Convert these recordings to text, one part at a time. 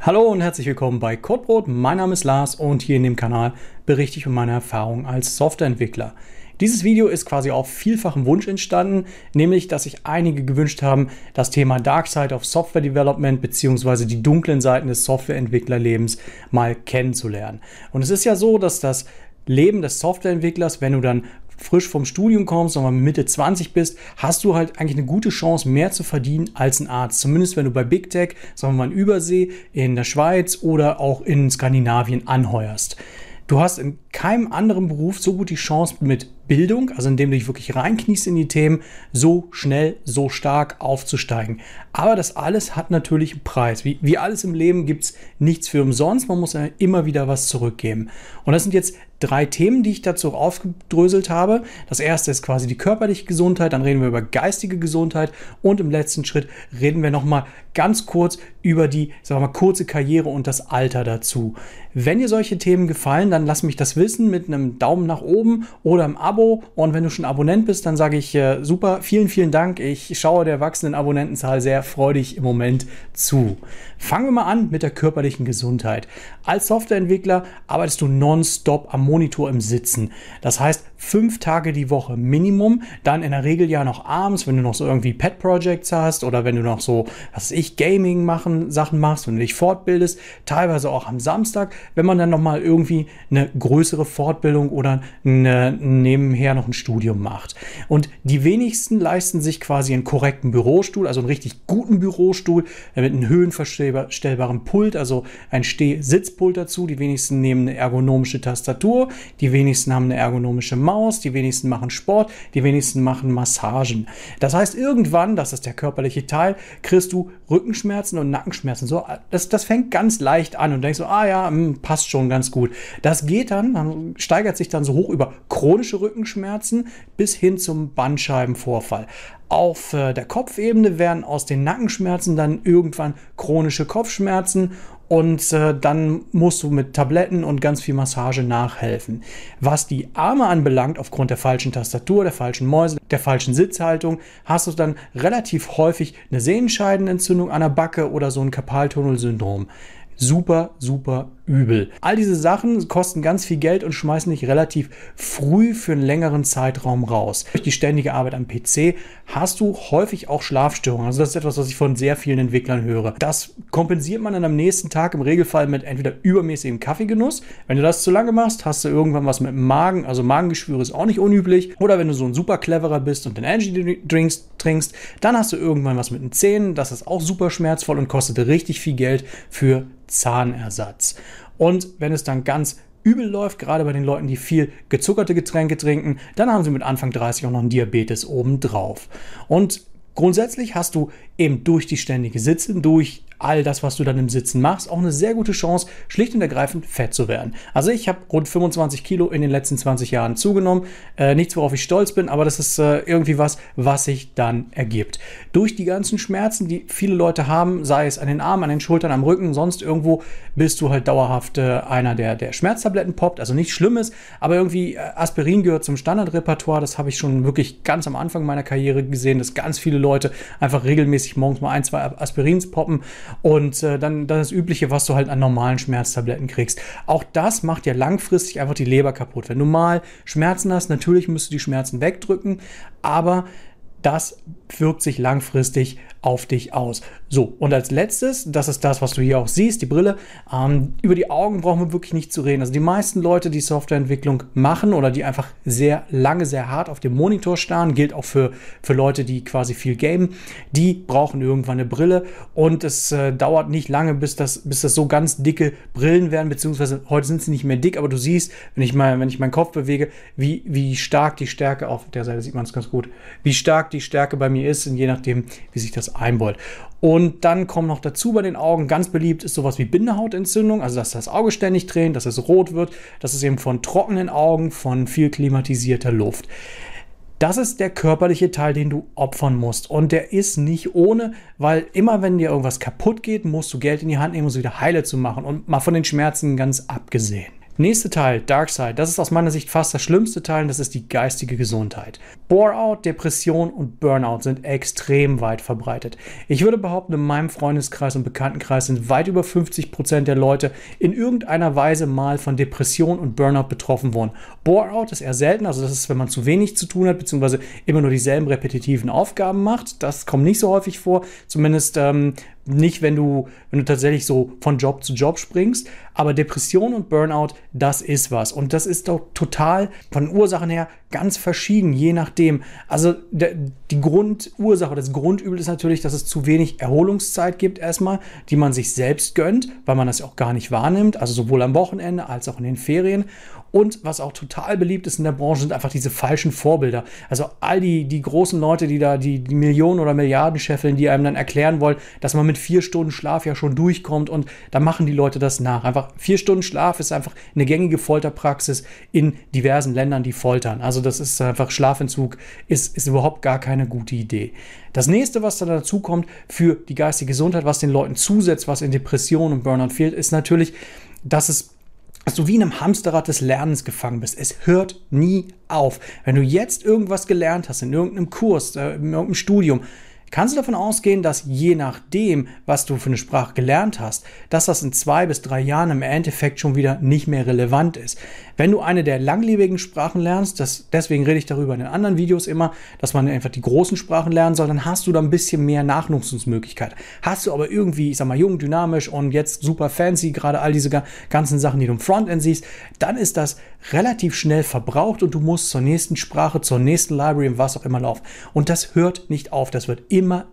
Hallo und herzlich willkommen bei Codebrot. Mein Name ist Lars und hier in dem Kanal berichte ich über meine Erfahrungen als Softwareentwickler. Dieses Video ist quasi auf vielfachen Wunsch entstanden, nämlich dass sich einige gewünscht haben, das Thema Dark Side of Software Development bzw. die dunklen Seiten des Softwareentwicklerlebens mal kennenzulernen. Und es ist ja so, dass das Leben des Softwareentwicklers, wenn du dann frisch vom Studium kommst, nochmal Mitte 20 bist, hast du halt eigentlich eine gute Chance, mehr zu verdienen als ein Arzt. Zumindest wenn du bei Big Tech, sagen wir mal in Übersee, in der Schweiz oder auch in Skandinavien anheuerst. Du hast in keinem anderen Beruf so gut die Chance mit Bildung, also indem du dich wirklich reinkniest in die Themen, so schnell, so stark aufzusteigen. Aber das alles hat natürlich einen Preis. Wie alles im Leben gibt es nichts für umsonst, man muss ja immer wieder was zurückgeben. Und das sind jetzt drei Themen, die ich dazu aufgedröselt habe. Das erste ist quasi die körperliche Gesundheit, dann reden wir über geistige Gesundheit und im letzten Schritt reden wir nochmal ganz kurz über die, sagen wir mal, kurze Karriere und das Alter dazu. Wenn dir solche Themen gefallen, dann lass mich das wissen mit einem Daumen nach oben oder einem Abo, und wenn du schon Abonnent bist, dann sage ich super, vielen, vielen Dank. Ich schaue der wachsenden Abonnentenzahl sehr freudig im Moment zu. Fangen wir mal an mit der körperlichen Gesundheit. Als Softwareentwickler arbeitest du nonstop am Monitor im Sitzen. Das heißt, 5 Tage die Woche Minimum, dann in der Regel ja noch abends, wenn du noch so irgendwie Pet-Projects hast oder wenn du noch so, was weiß ich, Gaming-Sachen machst, wenn du dich fortbildest, teilweise auch am Samstag, wenn man dann nochmal irgendwie eine größere Fortbildung oder nebenher noch ein Studium macht. Und die wenigsten leisten sich quasi einen korrekten Bürostuhl, also einen richtig guten Bürostuhl mit einem höhenverstellbaren Pult, also ein Steh-Sitzpult dazu. Die wenigsten nehmen eine ergonomische Tastatur, die wenigsten haben eine ergonomische Maus, die wenigsten machen Sport, die wenigsten machen Massagen. Das heißt, irgendwann, das ist der körperliche Teil, kriegst du Rückenschmerzen und Nackenschmerzen. So, das fängt ganz leicht an und denkst so, ah ja, passt schon ganz gut. Das geht dann steigert sich dann so hoch über chronische Rückenschmerzen bis hin zum Bandscheibenvorfall. Auf der Kopfebene werden aus den Nackenschmerzen dann irgendwann chronische Kopfschmerzen. Und dann musst du mit Tabletten und ganz viel Massage nachhelfen. Was die Arme anbelangt, aufgrund der falschen Tastatur, der falschen Mäuse, der falschen Sitzhaltung, hast du dann relativ häufig eine Sehnenscheidenentzündung an der Backe oder so ein Karpaltunnelsyndrom. Super, super übel. All diese Sachen kosten ganz viel Geld und schmeißen dich relativ früh für einen längeren Zeitraum raus. Durch die ständige Arbeit am PC hast du häufig auch Schlafstörungen. Also das ist etwas, was ich von sehr vielen Entwicklern höre. Das kompensiert man dann am nächsten Tag im Regelfall mit entweder übermäßigem Kaffeegenuss. Wenn du das zu lange machst, hast du irgendwann was mit dem Magen. Also Magengeschwüre ist auch nicht unüblich. Oder wenn du so ein super cleverer bist und den Energy Drinks trinkst, dann hast du irgendwann was mit den Zähnen. Das ist auch super schmerzvoll und kostet richtig viel Geld für Zahnersatz. Und wenn es dann ganz übel läuft, gerade bei den Leuten, die viel gezuckerte Getränke trinken, dann haben sie mit Anfang 30 auch noch einen Diabetes obendrauf. Und grundsätzlich hast du eben durch die ständige Sitzen, durch all das, was du dann im Sitzen machst, auch eine sehr gute Chance, schlicht und ergreifend fett zu werden. Also ich habe rund 25 Kilo in den letzten 20 Jahren zugenommen. Nichts, worauf ich stolz bin, aber das ist irgendwie was sich dann ergibt. Durch die ganzen Schmerzen, die viele Leute haben, sei es an den Armen, an den Schultern, am Rücken, sonst irgendwo, bist du halt dauerhaft einer, der Schmerztabletten poppt. Also nichts Schlimmes, aber irgendwie Aspirin gehört zum Standardrepertoire. Das habe ich schon wirklich ganz am Anfang meiner Karriere gesehen, dass ganz viele Leute einfach regelmäßig morgens mal 1, 2 Aspirins poppen. Und dann das Übliche, was du halt an normalen Schmerztabletten kriegst. Auch das macht ja langfristig einfach die Leber kaputt. Wenn du mal Schmerzen hast, natürlich musst du die Schmerzen wegdrücken, aber das wirkt sich langfristig auf dich aus. So, und als letztes, das ist das, was du hier auch siehst, die Brille. Über die Augen brauchen wir wirklich nicht zu reden. Also die meisten Leute, die Softwareentwicklung machen oder die einfach sehr lange, sehr hart auf dem Monitor starren, gilt auch für Leute, die quasi viel gamen, die brauchen irgendwann eine Brille, und es dauert nicht lange, bis das so ganz dicke Brillen werden, beziehungsweise heute sind sie nicht mehr dick, aber du siehst, wenn ich meinen Kopf bewege, wie stark die Stärke, auf der Seite sieht man es ganz gut, wie stark die Stärke bei mir ist, und je nachdem, wie sich das einbeult. Und dann kommt noch dazu bei den Augen, ganz beliebt ist sowas wie Bindehautentzündung, also dass das Auge ständig tränt, dass es rot wird, das ist eben von trockenen Augen, von viel klimatisierter Luft. Das ist der körperliche Teil, den du opfern musst, und der ist nicht ohne, weil immer wenn dir irgendwas kaputt geht, musst du Geld in die Hand nehmen, um es wieder heile zu machen, und mal von den Schmerzen ganz abgesehen. Nächste Teil, Dark Side, das ist aus meiner Sicht fast das schlimmste Teil, das ist die geistige Gesundheit. Bore-out, Depression und Burnout sind extrem weit verbreitet. Ich würde behaupten, in meinem Freundeskreis und Bekanntenkreis sind weit über 50% der Leute in irgendeiner Weise mal von Depression und Burnout betroffen worden. Bore-out ist eher selten, also das ist, wenn man zu wenig zu tun hat, beziehungsweise immer nur dieselben repetitiven Aufgaben macht. Das kommt nicht so häufig vor, zumindest nicht, wenn du tatsächlich so von Job zu Job springst. Aber Depression und Burnout, das ist was. Und das ist doch total von Ursachen her ganz verschieden, je nachdem. Also die Grundursache, das Grundübel ist natürlich, dass es zu wenig Erholungszeit gibt erstmal, die man sich selbst gönnt, weil man das auch gar nicht wahrnimmt, also sowohl am Wochenende als auch in den Ferien. Und was auch total beliebt ist in der Branche, sind einfach diese falschen Vorbilder. Also all die großen Leute, die da die Millionen oder Milliarden scheffeln, die einem dann erklären wollen, dass man mit 4 Stunden Schlaf ja schon durchkommt, und da machen die Leute das nach. Einfach 4 Stunden Schlaf ist einfach eine gängige Folterpraxis in diversen Ländern, die foltern. Also das ist einfach, Schlafentzug ist überhaupt gar keine gute Idee. Das nächste, was dann dazu kommt für die geistige Gesundheit, was den Leuten zusetzt, was in Depressionen und Burnout fehlt, ist natürlich, dass du wie in einem Hamsterrad des Lernens gefangen bist. Es hört nie auf. Wenn du jetzt irgendwas gelernt hast, in irgendeinem Kurs, in irgendeinem Studium, kannst du davon ausgehen, dass je nachdem, was du für eine Sprache gelernt hast, dass das in 2 bis 3 Jahren im Endeffekt schon wieder nicht mehr relevant ist. Wenn du eine der langlebigen Sprachen lernst, deswegen rede ich darüber in den anderen Videos immer, dass man einfach die großen Sprachen lernen soll, dann hast du da ein bisschen mehr Nachnutzungsmöglichkeit. Hast du aber irgendwie, ich sag mal, jung, dynamisch und jetzt super fancy, gerade all diese ganzen Sachen, die du im Frontend siehst, dann ist das relativ schnell verbraucht und du musst zur nächsten Sprache, zur nächsten Library und was auch immer laufen. Und das hört nicht auf, das wird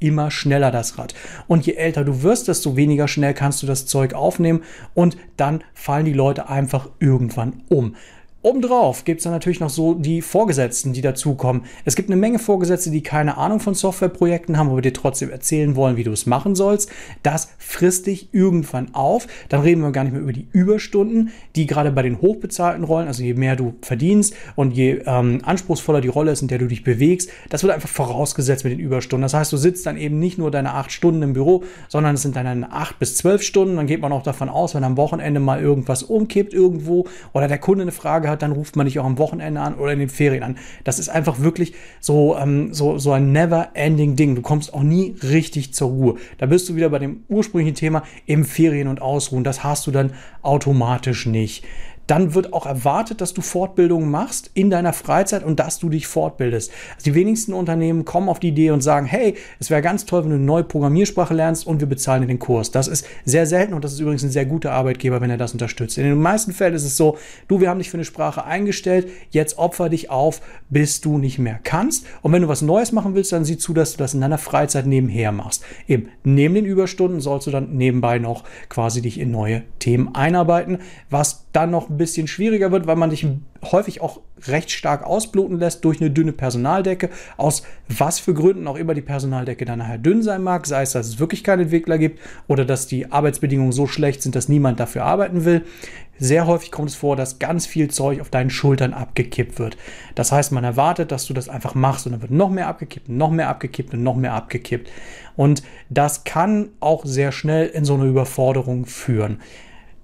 immer schneller, das Rad. Und je älter du wirst, desto weniger schnell kannst du das Zeug aufnehmen und dann fallen die Leute einfach irgendwann um. Obendrauf gibt es dann natürlich noch so die Vorgesetzten, die dazukommen. Es gibt eine Menge Vorgesetzte, die keine Ahnung von Softwareprojekten haben, aber dir trotzdem erzählen wollen, wie du es machen sollst. Das frisst dich irgendwann auf. Dann reden wir gar nicht mehr über die Überstunden, die gerade bei den hochbezahlten Rollen, also je mehr du verdienst und je anspruchsvoller die Rolle ist, in der du dich bewegst, das wird einfach vorausgesetzt mit den Überstunden. Das heißt, du sitzt dann eben nicht nur deine 8 Stunden im Büro, sondern es sind deine 8 bis 12 Stunden. Dann geht man auch davon aus, wenn am Wochenende mal irgendwas umkippt irgendwo oder der Kunde eine Frage hat, dann ruft man dich auch am Wochenende an oder in den Ferien an. Das ist einfach wirklich so ein never-ending Ding. Du kommst auch nie richtig zur Ruhe. Da bist du wieder bei dem ursprünglichen Thema, eben Ferien und Ausruhen. Das hast du dann automatisch nicht. Dann wird auch erwartet, dass du Fortbildungen machst in deiner Freizeit und dass du dich fortbildest. Also die wenigsten Unternehmen kommen auf die Idee und sagen, hey, es wäre ganz toll, wenn du eine neue Programmiersprache lernst und wir bezahlen dir den Kurs. Das ist sehr selten und das ist übrigens ein sehr guter Arbeitgeber, wenn er das unterstützt. In den meisten Fällen ist es so, wir haben dich für eine Sprache eingestellt, jetzt opfer dich auf, bis du nicht mehr kannst. Und wenn du was Neues machen willst, dann sieh zu, dass du das in deiner Freizeit nebenher machst. Eben neben den Überstunden sollst du dann nebenbei noch quasi dich in neue Themen einarbeiten, was dann noch ein bisschen schwieriger wird, weil man dich häufig auch recht stark ausbluten lässt durch eine dünne Personaldecke, aus was für Gründen auch immer die Personaldecke dann nachher dünn sein mag, sei es, dass es wirklich keinen Entwickler gibt oder dass die Arbeitsbedingungen so schlecht sind, dass niemand dafür arbeiten will. Sehr häufig kommt es vor, dass ganz viel Zeug auf deinen Schultern abgekippt wird. Das heißt, man erwartet, dass du das einfach machst und dann wird noch mehr abgekippt, noch mehr abgekippt und noch mehr abgekippt. Und das kann auch sehr schnell in so eine Überforderung führen.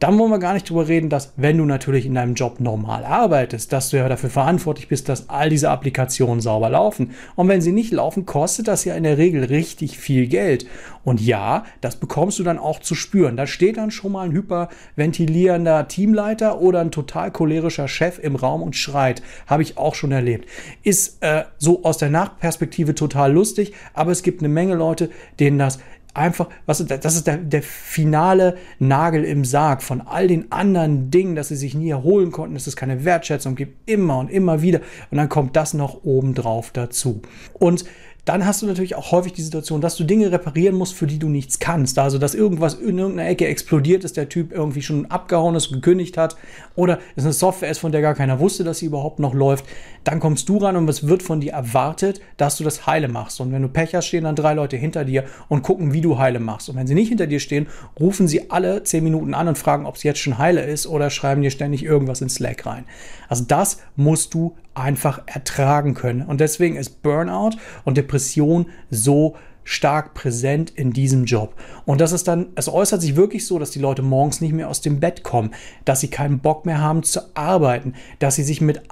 Dann wollen wir gar nicht drüber reden, dass, wenn du natürlich in deinem Job normal arbeitest, dass du ja dafür verantwortlich bist, dass all diese Applikationen sauber laufen. Und wenn sie nicht laufen, kostet das ja in der Regel richtig viel Geld. Und ja, das bekommst du dann auch zu spüren. Da steht dann schon mal ein hyperventilierender Teamleiter oder ein total cholerischer Chef im Raum und schreit. Habe ich auch schon erlebt. Ist so aus der Nachperspektive total lustig, aber es gibt eine Menge Leute, denen das einfach, das ist der finale Nagel im Sarg von all den anderen Dingen, dass sie sich nie erholen konnten, dass es keine Wertschätzung gibt, immer und immer wieder. Und dann kommt das noch obendrauf dazu. Und dann hast du natürlich auch häufig die Situation, dass du Dinge reparieren musst, für die du nichts kannst. Also, dass irgendwas in irgendeiner Ecke explodiert ist, der Typ irgendwie schon abgehauen ist, gekündigt hat oder es eine Software ist, von der gar keiner wusste, dass sie überhaupt noch läuft. Dann kommst du ran und es wird von dir erwartet, dass du das heile machst. Und wenn du Pech hast, stehen dann 3 Leute hinter dir und gucken, wie du heile machst. Und wenn sie nicht hinter dir stehen, rufen sie alle 10 Minuten an und fragen, ob es jetzt schon heile ist oder schreiben dir ständig irgendwas in Slack rein. Also das musst du einfach ertragen können. Und deswegen ist Burnout und Depression so stark präsent in diesem Job. Und das ist dann, es äußert sich wirklich so, dass die Leute morgens nicht mehr aus dem Bett kommen, dass sie keinen Bock mehr haben zu arbeiten, dass sie sich mit,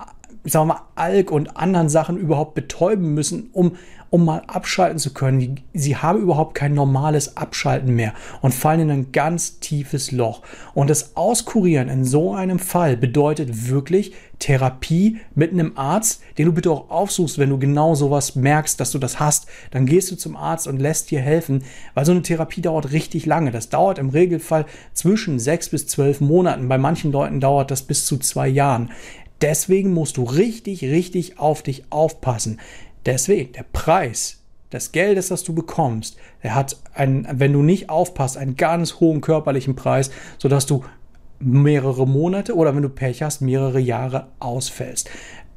sagen wir mal, Alk und anderen Sachen überhaupt betäuben müssen, um mal abschalten zu können. Sie haben überhaupt kein normales Abschalten mehr und fallen in ein ganz tiefes Loch. Und das Auskurieren in so einem Fall bedeutet wirklich Therapie mit einem Arzt, den du bitte auch aufsuchst, wenn du genau sowas merkst, dass du das hast. Dann gehst du zum Arzt und lässt dir helfen, weil so eine Therapie dauert richtig lange. Das dauert im Regelfall zwischen 6 bis 12 Monaten. Bei manchen Leuten dauert das bis zu 2 Jahren. Deswegen musst du richtig, richtig auf dich aufpassen. Deswegen, der Preis des Geldes, das du bekommst, der hat einen, wenn du nicht aufpasst, einen ganz hohen körperlichen Preis, sodass du mehrere Monate oder wenn du Pech hast, mehrere Jahre ausfällst.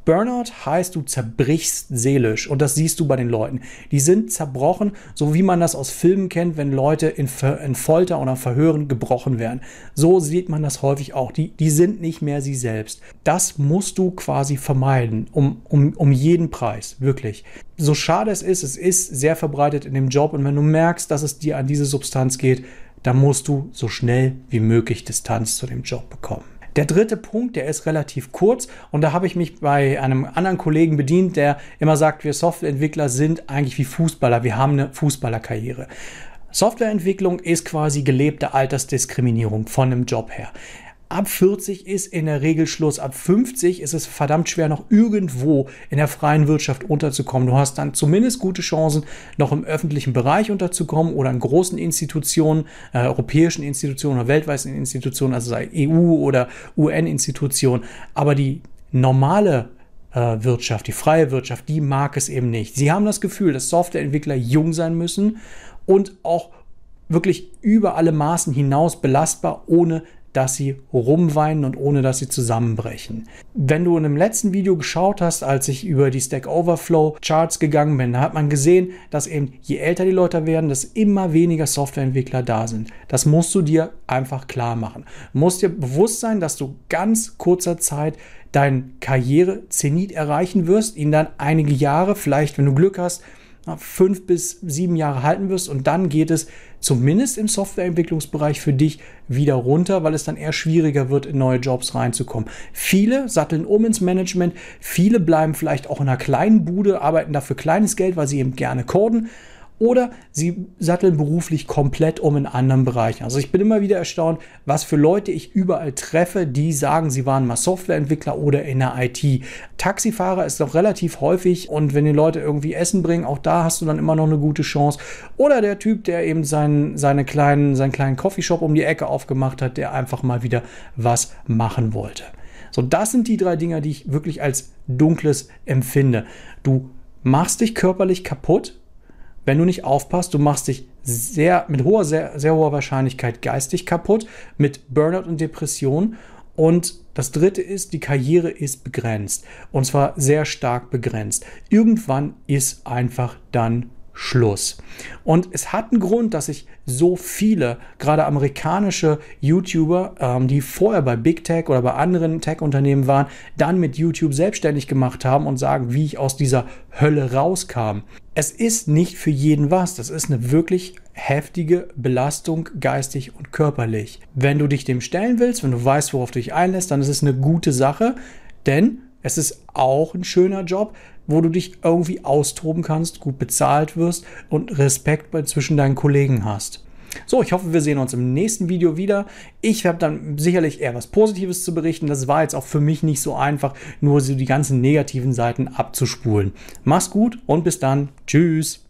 Burnout heißt, du zerbrichst seelisch und das siehst du bei den Leuten. Die sind zerbrochen, so wie man das aus Filmen kennt, wenn Leute in Folter oder Verhören gebrochen werden. So sieht man das häufig auch. Die sind nicht mehr sie selbst. Das musst du quasi vermeiden, um jeden Preis, wirklich. So schade es ist sehr verbreitet in dem Job und wenn du merkst, dass es dir an diese Substanz geht, dann musst du so schnell wie möglich Distanz zu dem Job bekommen. Der dritte Punkt, der ist relativ kurz und da habe ich mich bei einem anderen Kollegen bedient, der immer sagt, wir Softwareentwickler sind eigentlich wie Fußballer, wir haben eine Fußballerkarriere. Softwareentwicklung ist quasi gelebte Altersdiskriminierung von einem Job her. Ab 40 ist in der Regel Schluss, ab 50 ist es verdammt schwer, noch irgendwo in der freien Wirtschaft unterzukommen. Du hast dann zumindest gute Chancen, noch im öffentlichen Bereich unterzukommen oder in großen Institutionen, europäischen Institutionen oder weltweiten Institutionen, also sei EU- oder UN-Institutionen. Aber die normale Wirtschaft, die freie Wirtschaft, die mag es eben nicht. Sie haben das Gefühl, dass Softwareentwickler jung sein müssen und auch wirklich über alle Maßen hinaus belastbar, ohne dass sie rumweinen und ohne, dass sie zusammenbrechen. Wenn du in dem letzten Video geschaut hast, als ich über die Stack Overflow Charts gegangen bin, da hat man gesehen, dass eben je älter die Leute werden, dass immer weniger Softwareentwickler da sind. Das musst du dir einfach klar machen. Du musst dir bewusst sein, dass du ganz kurzer Zeit deine Karriere-Zenit erreichen wirst, ihn dann einige Jahre, vielleicht wenn du Glück hast, 5 bis 7 Jahre halten wirst und dann geht es zumindest im Softwareentwicklungsbereich für dich wieder runter, weil es dann eher schwieriger wird, in neue Jobs reinzukommen. Viele satteln um ins Management, viele bleiben vielleicht auch in einer kleinen Bude, arbeiten dafür kleines Geld, weil sie eben gerne coden oder sie satteln beruflich komplett um in anderen Bereichen. Also ich bin immer wieder erstaunt, was für Leute ich überall treffe, die sagen, sie waren mal Softwareentwickler oder in der IT. Taxifahrer ist doch relativ häufig und wenn die Leute irgendwie Essen bringen, auch da hast du dann immer noch eine gute Chance. Oder der Typ, der eben seinen kleinen Coffeeshop um die Ecke aufgemacht hat, der einfach mal wieder was machen wollte. So, das sind die 3 Dinger, die ich wirklich als Dunkles empfinde. Du machst dich körperlich kaputt, wenn du nicht aufpasst, du machst dich mit sehr hoher Wahrscheinlichkeit geistig kaputt, mit Burnout und Depression. Und das dritte ist, die Karriere ist begrenzt. Und zwar sehr stark begrenzt. Irgendwann ist einfach dann Schluss. Und es hat einen Grund, dass ich so viele, gerade amerikanische YouTuber, die vorher bei Big Tech oder bei anderen Tech-Unternehmen waren, dann mit YouTube selbstständig gemacht haben und sagen, wie ich aus dieser Hölle rauskam. Es ist nicht für jeden was. Das ist eine wirklich heftige Belastung, geistig und körperlich. Wenn du dich dem stellen willst, wenn du weißt, worauf du dich einlässt, dann ist es eine gute Sache, denn es ist auch ein schöner Job, wo du dich irgendwie austoben kannst, gut bezahlt wirst und Respekt zwischen deinen Kollegen hast. So, ich hoffe, wir sehen uns im nächsten Video wieder. Ich habe dann sicherlich eher was Positives zu berichten. Das war jetzt auch für mich nicht so einfach, nur so die ganzen negativen Seiten abzuspulen. Mach's gut und bis dann. Tschüss.